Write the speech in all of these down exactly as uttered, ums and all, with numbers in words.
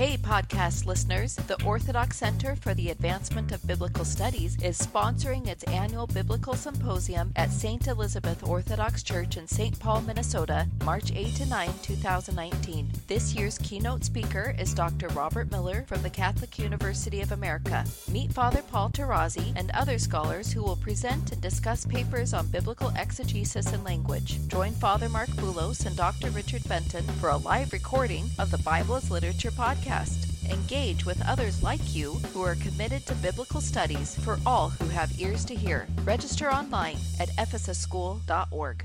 Hey, podcast listeners, the Orthodox Center for the Advancement of Biblical Studies is sponsoring its annual Biblical Symposium at Saint Elizabeth Orthodox Church in Saint Paul, Minnesota, March eighth to ninth, twenty nineteen. This year's keynote speaker is Doctor Robert Miller from the Catholic University of America. Meet Father Paul Tarazi and other scholars who will present and discuss papers on biblical exegesis and language. Join Father Mark Bulos and Doctor Richard Benton for a live recording of the Bible as Literature podcast. Engage with others like you who are committed to biblical studies for all who have ears to hear. Register online at Ephesus School dot org.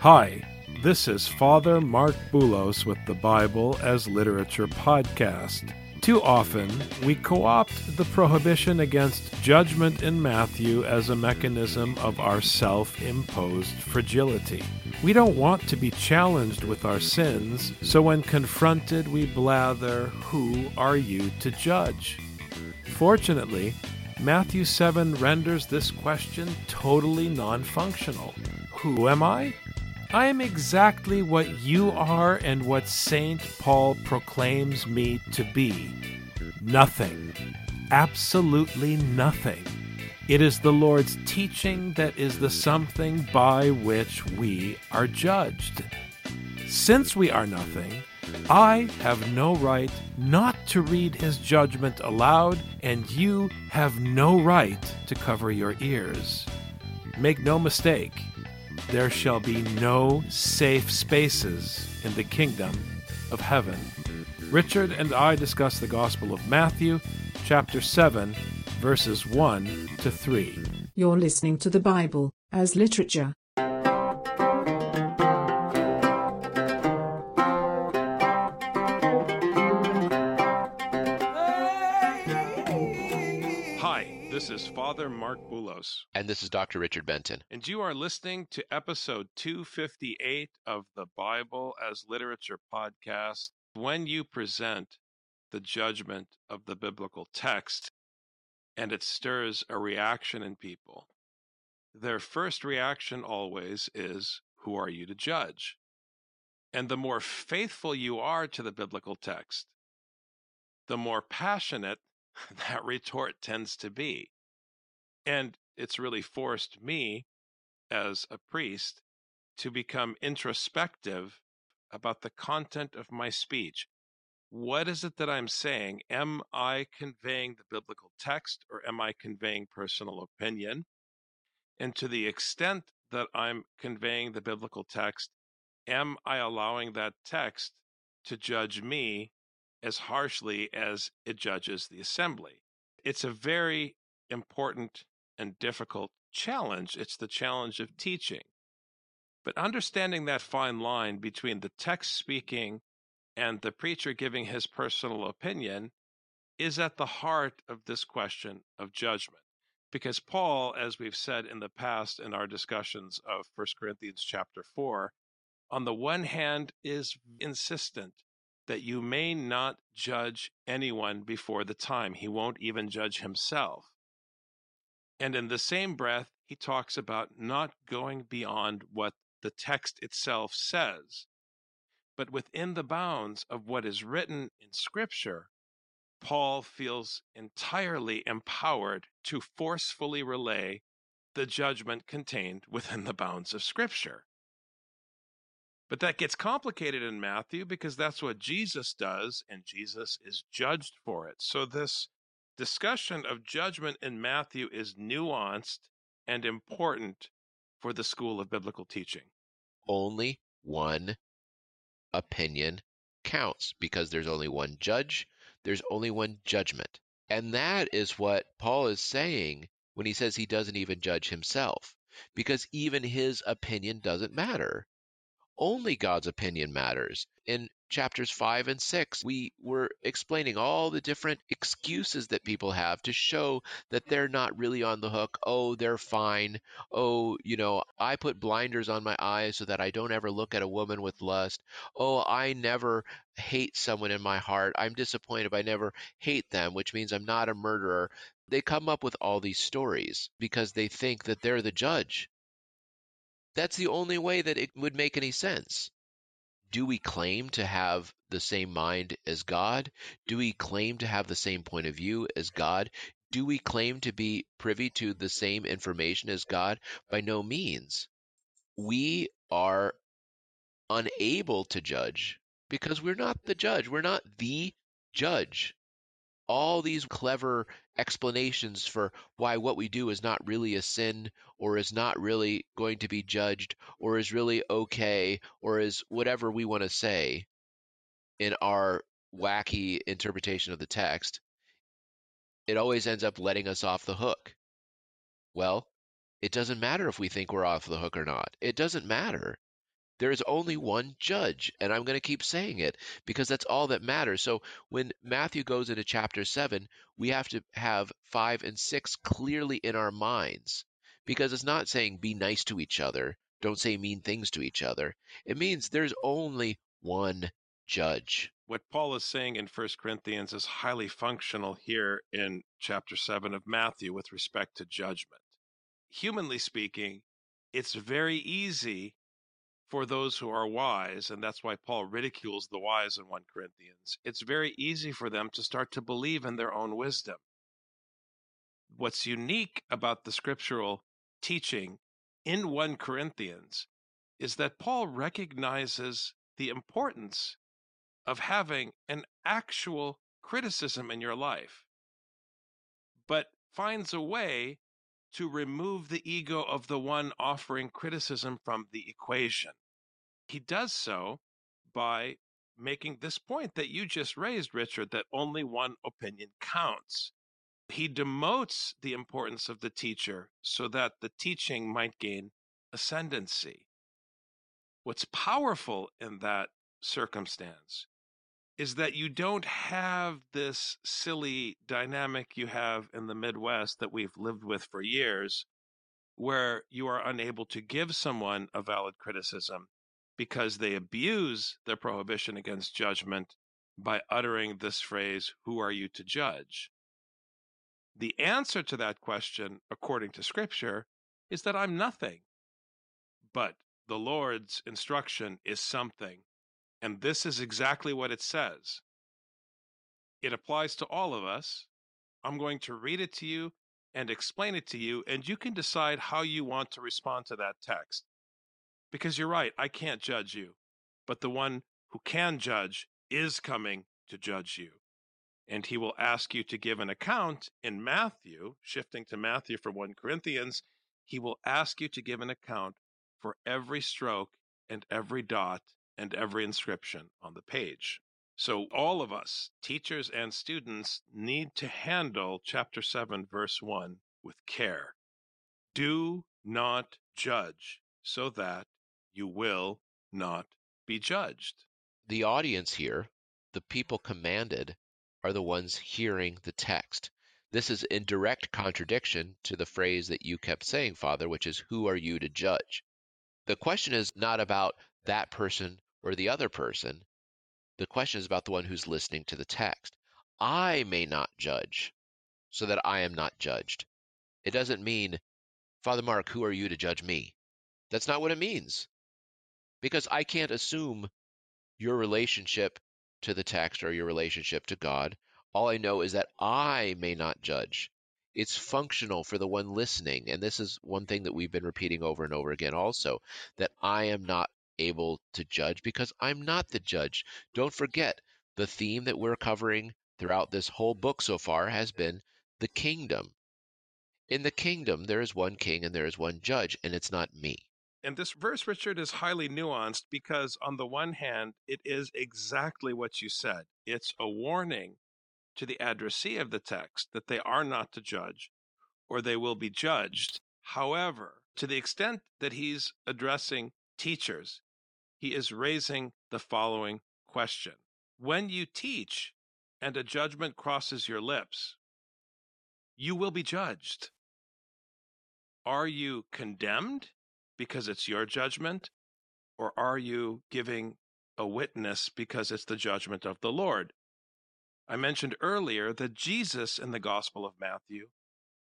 Hi, this is Father Mark Bulos with the Bible as Literature podcast. Too often, we co-opt the prohibition against judgment in Matthew as a mechanism of our self-imposed fragility. We don't want to be challenged with our sins, so when confronted, we blather, "Who are you to judge?" Fortunately, Matthew seven renders this question totally non-functional. Who am I? I am exactly what you are and what Saint Paul proclaims me to be. Nothing. Absolutely nothing. It is the Lord's teaching that is the something by which we are judged. Since we are nothing, I have no right not to read his judgment aloud, and you have no right to cover your ears. Make no mistake. There shall be no safe spaces in the kingdom of heaven. Richard and I discuss the Gospel of Matthew, chapter seven, verses one to three. You're listening to the Bible as Literature. This is Father Mark Bulos. And this is Doctor Richard Benton. And you are listening to episode two fifty-eight of the Bible as Literature podcast, When You Present the Judgment of the Biblical Text, and it stirs a reaction in people. Their first reaction always is, who are you to judge? And the more faithful you are to the biblical text, the more passionate that retort tends to be. And it's really forced me as a priest to become introspective about the content of my speech. What is it that I'm saying? Am I conveying the biblical text, or am I conveying personal opinion? And to the extent that I'm conveying the biblical text, am I allowing that text to judge me as harshly as it judges the assembly? It's a very important and difficult challenge. It's the challenge of teaching. But understanding that fine line between the text speaking and the preacher giving his personal opinion is at the heart of this question of judgment. Because Paul, as we've said in the past in our discussions of First Corinthians chapter four, on the one hand is insistent that you may not judge anyone before the time. He won't even judge himself. And in the same breath, he talks about not going beyond what the text itself says. But within the bounds of what is written in Scripture, Paul feels entirely empowered to forcefully relay the judgment contained within the bounds of Scripture. But that gets complicated in Matthew because that's what Jesus does, and Jesus is judged for it. So this discussion of judgment in Matthew is nuanced and important for the school of biblical teaching. Only one opinion counts because there's only one judge, there's only one judgment. And that is what Paul is saying when he says he doesn't even judge himself, because even his opinion doesn't matter. Only God's opinion matters. In chapters five and six, we were explaining all the different excuses that people have to show that they're not really on the hook. Oh, they're fine. Oh, you know, I put blinders on my eyes so that I don't ever look at a woman with lust. Oh, I never hate someone in my heart. I'm disappointed, but I never hate them, which means I'm not a murderer. They come up with all these stories because they think that they're the judge. That's the only way that it would make any sense. Do we claim to have the same mind as God? Do we claim to have the same point of view as God? Do we claim to be privy to the same information as God? By no means. We are unable to judge because we're not the judge. We're not the judge. All these clever explanations for why what we do is not really a sin or is not really going to be judged or is really okay or is whatever we want to say in our wacky interpretation of the text, it always ends up letting us off the hook. Well, it doesn't matter if we think we're off the hook or not. It doesn't matter. There is only one judge, and I'm going to keep saying it because that's all that matters. So when Matthew goes into chapter seven, we have to have five and six clearly in our minds because it's not saying be nice to each other, don't say mean things to each other. It means there's only one judge. What Paul is saying in First Corinthians is highly functional here in chapter seven of Matthew with respect to judgment. Humanly speaking, it's very easy for those who are wise, and that's why Paul ridicules the wise in First Corinthians, it's very easy for them to start to believe in their own wisdom. What's unique about the scriptural teaching in First Corinthians is that Paul recognizes the importance of having an actual criticism in your life, but finds a way to remove the ego of the one offering criticism from the equation. He does so by making this point that you just raised, Richard, that only one opinion counts. He demotes the importance of the teacher so that the teaching might gain ascendancy. What's powerful in that circumstance is that you don't have this silly dynamic you have in the Midwest that we've lived with for years, where you are unable to give someone a valid criticism because they abuse their prohibition against judgment by uttering this phrase, "Who are you to judge?" The answer to that question, according to Scripture, is that I'm nothing. But the Lord's instruction is something. And this is exactly what it says. It applies to all of us. I'm going to read it to you and explain it to you, and you can decide how you want to respond to that text. Because you're right, I can't judge you. But the one who can judge is coming to judge you. And he will ask you to give an account in Matthew, shifting to Matthew from First Corinthians, he will ask you to give an account for every stroke and every dot and every inscription on the page. So all of us, teachers and students, need to handle chapter seven, verse one, with care. Do not judge, so that you will not be judged. The audience here, the people commanded, are the ones hearing the text. This is in direct contradiction to the phrase that you kept saying, Father, which is, who are you to judge? The question is not about that person or the other person. The question is about the one who's listening to the text. I may not judge so that I am not judged. It doesn't mean, Father Mark, who are you to judge me? That's not what it means. Because I can't assume your relationship to the text or your relationship to God. All I know is that I may not judge. It's functional for the one listening. And this is one thing that we've been repeating over and over again also, that I am not able to judge because I'm not the judge. Don't forget, the theme that we're covering throughout this whole book so far has been the kingdom. In the kingdom, there is one king and there is one judge, and it's not me. And this verse, Richard, is highly nuanced because on the one hand, it is exactly what you said. It's a warning to the addressee of the text that they are not to judge or they will be judged. However, to the extent that he's addressing teachers, he is raising the following question. When you teach and a judgment crosses your lips, you will be judged. Are you condemned because it's your judgment, or are you giving a witness because it's the judgment of the Lord? I mentioned earlier that Jesus in the Gospel of Matthew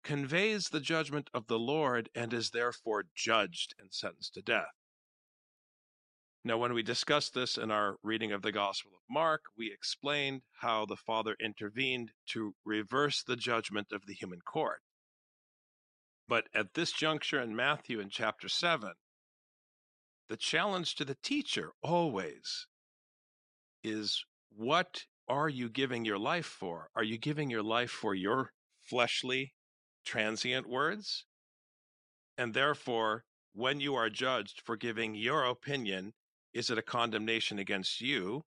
conveys the judgment of the Lord and is therefore judged and sentenced to death. Now, when we discussed this in our reading of the Gospel of Mark, we explained how the Father intervened to reverse the judgment of the human court. But at this juncture in Matthew in chapter seven, the challenge to the teacher always is, what are you giving your life for? Are you giving your life for your fleshly, transient words? And therefore, when you are judged for giving your opinion, is it a condemnation against you,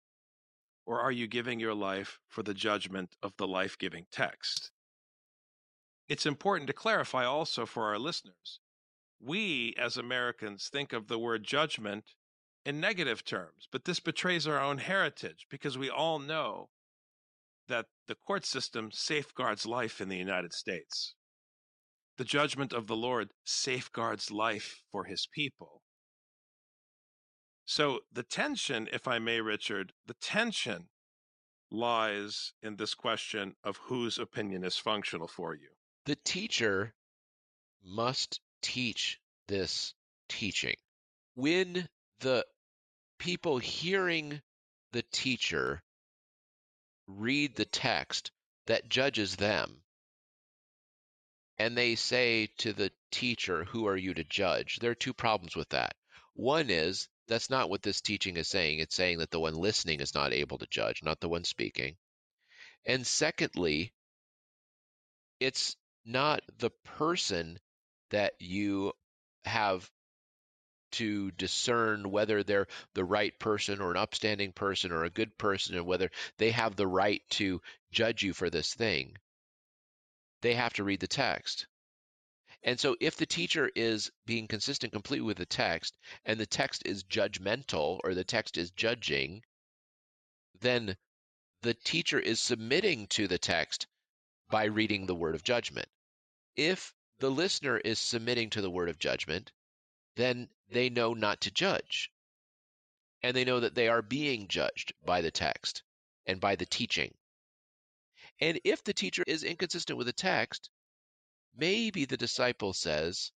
or are you giving your life for the judgment of the life-giving text? It's important to clarify also for our listeners, we as Americans think of the word judgment in negative terms, but this betrays our own heritage because we all know that the court system safeguards life in the United States. The judgment of the Lord safeguards life for his people. So the tension, if I may, Richard, the tension lies in this question of whose opinion is functional for you. The teacher must teach this teaching. When the people hearing the teacher read the text that judges them, and they say to the teacher, who are you to judge? There are two problems with that. One is, that's not what this teaching is saying. It's saying that the one listening is not able to judge, not the one speaking. And secondly, it's not the person that you have to discern whether they're the right person or an upstanding person or a good person and whether they have the right to judge you for this thing. They have to read the text. And so if the teacher is being consistent completely with the text and the text is judgmental or the text is judging, then the teacher is submitting to the text by reading the word of judgment. If the listener is submitting to the word of judgment, then they know not to judge. And they know that they are being judged by the text and by the teaching. And if the teacher is inconsistent with the text, maybe the disciple says,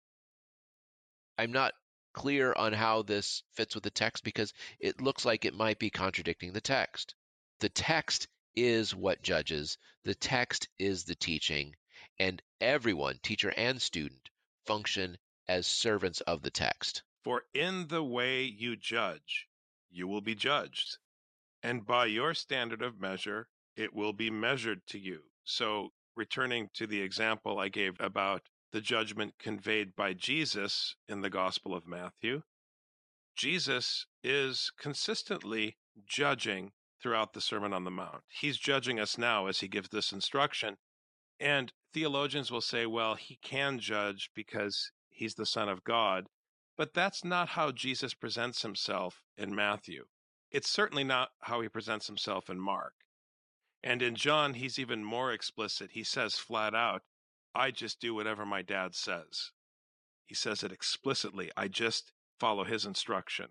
I'm not clear on how this fits with the text because it looks like it might be contradicting the text. The text is what judges. The text is the teaching. And everyone, teacher and student, function as servants of the text. For in the way you judge, you will be judged. And by your standard of measure, it will be measured to you. So returning to the example I gave about the judgment conveyed by Jesus in the Gospel of Matthew, Jesus is consistently judging throughout the Sermon on the Mount. He's judging us now as he gives this instruction. And theologians will say, well, he can judge because he's the Son of God. But that's not how Jesus presents himself in Matthew. It's certainly not how he presents himself in Mark. And in John, he's even more explicit. He says flat out, I just do whatever my dad says. He says it explicitly. I just follow his instruction.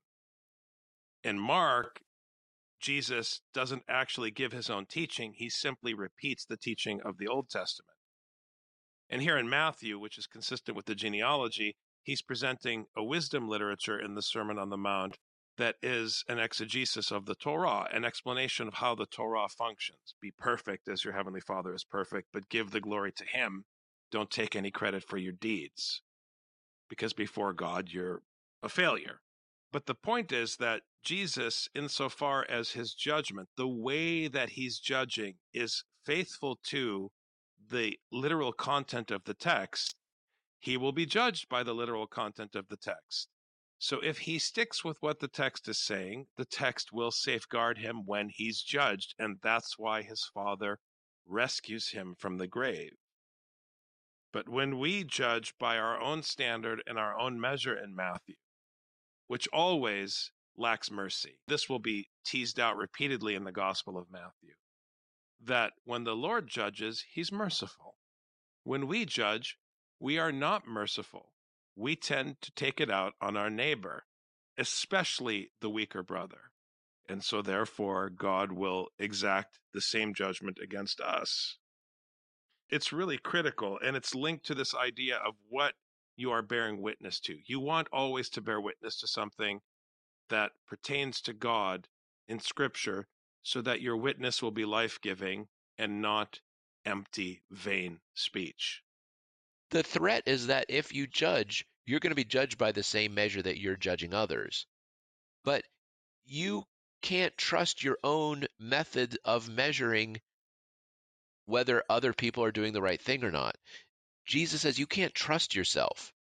In Mark, Jesus doesn't actually give his own teaching. He simply repeats the teaching of the Old Testament. And here in Matthew, which is consistent with the genealogy, he's presenting a wisdom literature in the Sermon on the Mount that is an exegesis of the Torah, an explanation of how the Torah functions. Be perfect as your heavenly Father is perfect, but give the glory to him. Don't take any credit for your deeds, because before God, you're a failure. But the point is that Jesus, insofar as his judgment, the way that he's judging is faithful to the literal content of the text, he will be judged by the literal content of the text. So if he sticks with what the text is saying, the text will safeguard him when he's judged, and that's why his Father rescues him from the grave. But when we judge by our own standard and our own measure in Matthew, which always lacks mercy. This will be teased out repeatedly in the Gospel of Matthew, that when the Lord judges, he's merciful. When we judge, we are not merciful. We tend to take it out on our neighbor, especially the weaker brother. And so therefore, God will exact the same judgment against us. It's really critical, and it's linked to this idea of what you are bearing witness to. You want always to bear witness to something that pertains to God in Scripture, so that your witness will be life-giving and not empty, vain speech. The threat is that if you judge, you're going to be judged by the same measure that you're judging others. But you can't trust your own method of measuring whether other people are doing the right thing or not. Jesus says you can't trust yourself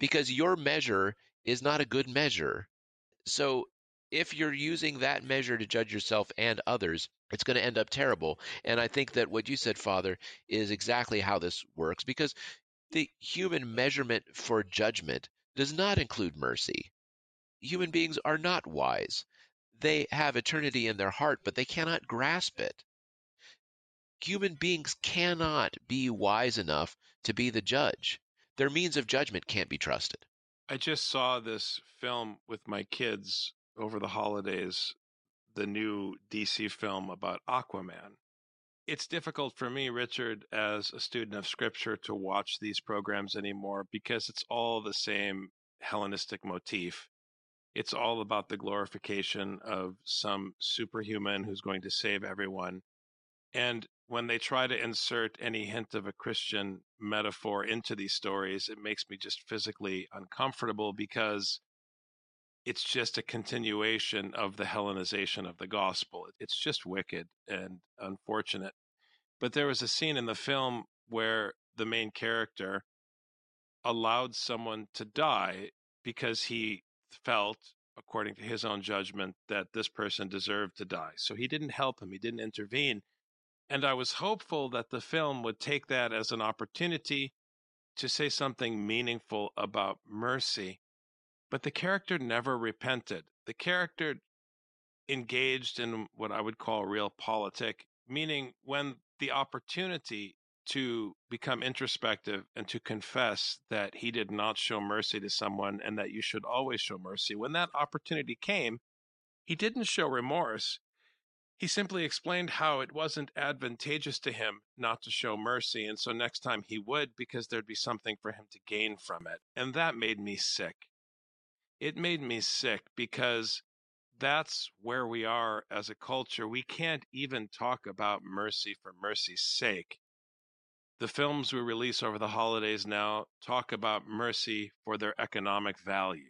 because your measure is not a good measure. So if you're using that measure to judge yourself and others, it's going to end up terrible. And I think that what you said, Father, is exactly how this works, because the human measurement for judgment does not include mercy. Human beings are not wise. They have eternity in their heart, but they cannot grasp it. Human beings cannot be wise enough to be the judge. Their means of judgment can't be trusted. I just saw this film with my kids over the holidays, the new D C film about Aquaman. It's difficult for me, Richard, as a student of Scripture, to watch these programs anymore because it's all the same Hellenistic motif. It's all about the glorification of some superhuman who's going to save everyone. And when they try to insert any hint of a Christian metaphor into these stories, it makes me just physically uncomfortable because it's just a continuation of the Hellenization of the gospel. It's just wicked and unfortunate. But there was a scene in the film where the main character allowed someone to die because he felt, according to his own judgment, that this person deserved to die. So he didn't help him. He didn't intervene. And I was hopeful that the film would take that as an opportunity to say something meaningful about mercy. But the character never repented. The character engaged in what I would call real politic, meaning when the opportunity to become introspective and to confess that he did not show mercy to someone and that you should always show mercy, when that opportunity came, he didn't show remorse. He simply explained how it wasn't advantageous to him not to show mercy, and so next time he would because there'd be something for him to gain from it. And that made me sick. It made me sick because that's where we are as a culture. We can't even talk about mercy for mercy's sake. The films we release over the holidays now talk about mercy for their economic value.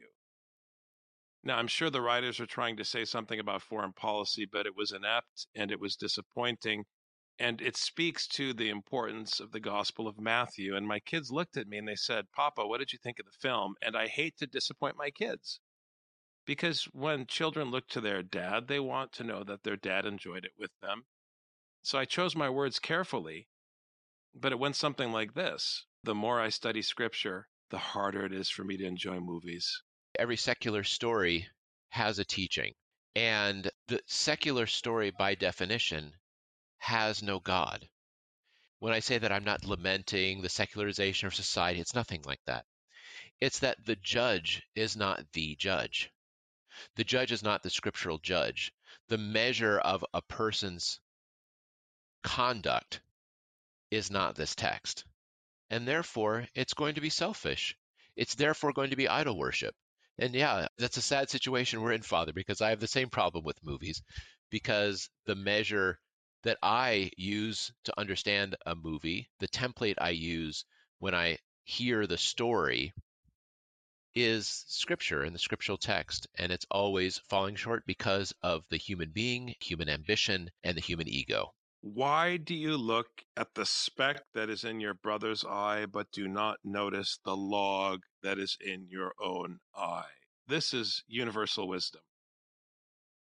Now, I'm sure the writers are trying to say something about foreign policy, but it was inept and it was disappointing. And it speaks to the importance of the Gospel of Matthew. And my kids looked at me and they said, "Papa, what did you think of the film?" And I hate to disappoint my kids, because when children look to their dad, they want to know that their dad enjoyed it with them. So I chose my words carefully, but it went something like this. The more I study Scripture, the harder it is for me to enjoy movies. Every secular story has a teaching. And the secular story, by definition, has no God. When I say that, I'm not lamenting the secularization of society. It's nothing like that. It's that the judge is not the judge. The judge is not the scriptural judge. The measure of a person's conduct is not this text. And therefore, it's going to be selfish. It's therefore going to be idol worship. And yeah, that's a sad situation we're in, Father, because I have the same problem with movies, because the measure that I use to understand a movie, the template I use when I hear the story, is Scripture and the scriptural text. And it's always falling short because of the human being, human ambition, and the human ego. Why do you look at the speck that is in your brother's eye, but do not notice the log that is in your own eye? This is universal wisdom.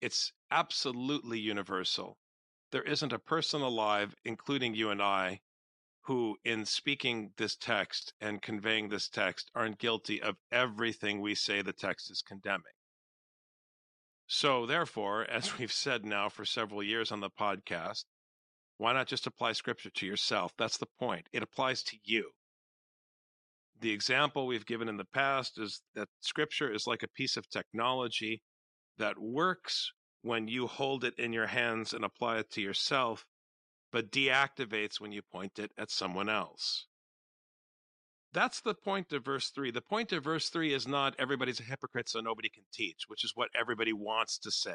It's absolutely universal. There isn't a person alive, including you and I, who in speaking this text and conveying this text aren't guilty of everything we say the text is condemning. So therefore, as we've said now for several years on the podcast, why not just apply Scripture to yourself? That's the point. It applies to you. The example we've given in the past is that Scripture is like a piece of technology that works when you hold it in your hands and apply it to yourself, but deactivates when you point it at someone else. That's the point of verse three. The point of verse three is not everybody's a hypocrite so nobody can teach, which is what everybody wants to say,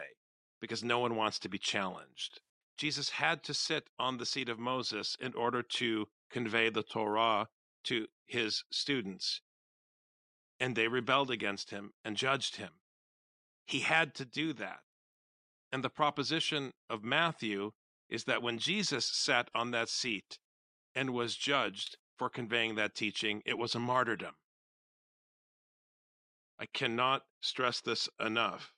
because no one wants to be challenged. Jesus had to sit on the seat of Moses in order to convey the Torah to his students, and they rebelled against him and judged him. He had to do that. And the proposition of Matthew is that when Jesus sat on that seat and was judged for conveying that teaching, it was a martyrdom. I cannot stress this enough.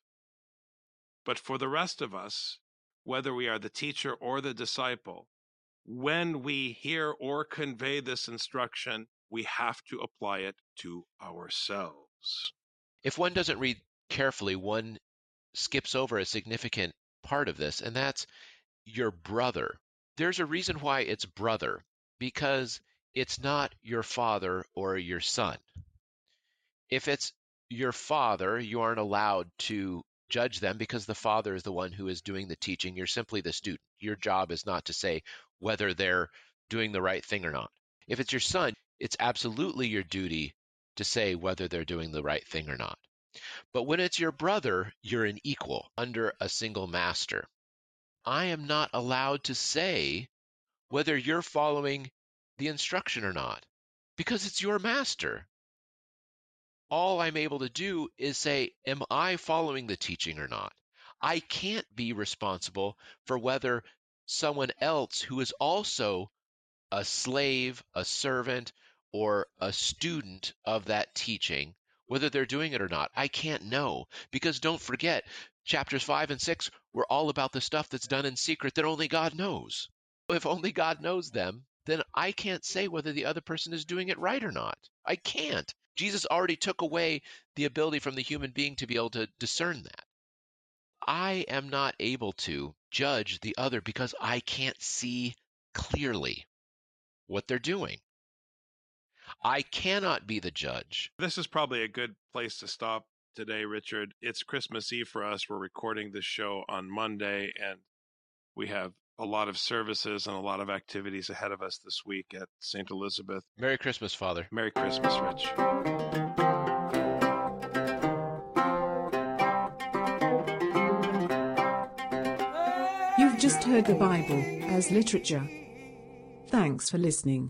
But for the rest of us, whether we are the teacher or the disciple, when we hear or convey this instruction, we have to apply it to ourselves. If one doesn't read carefully, one skips over a significant part of this, and that's your brother. There's a reason why it's brother, because it's not your father or your son. If it's your father, you aren't allowed to judge them because the father is the one who is doing the teaching. You're simply the student. Your job is not to say whether they're doing the right thing or not. If it's your son, it's absolutely your duty to say whether they're doing the right thing or not. But when it's your brother, you're an equal under a single master. I am not allowed to say whether you're following the instruction or not, because it's your master. All I'm able to do is say, am I following the teaching or not? I can't be responsible for whether someone else who is also a slave, a servant, or a student of that teaching, whether they're doing it or not. I can't know, because don't forget, chapters five and six were all about the stuff that's done in secret that only God knows. If only God knows them, then I can't say whether the other person is doing it right or not. I can't. Jesus already took away the ability from the human being to be able to discern that. I am not able to judge the other because I can't see clearly what they're doing. I cannot be the judge. This is probably a good place to stop today, Richard. It's Christmas Eve for us. We're recording this show on Monday, and we have a lot of services and a lot of activities ahead of us this week at Saint Elizabeth. Merry Christmas, Father. Merry Christmas, Rich. Just heard the Bible as Literature. Thanks for listening.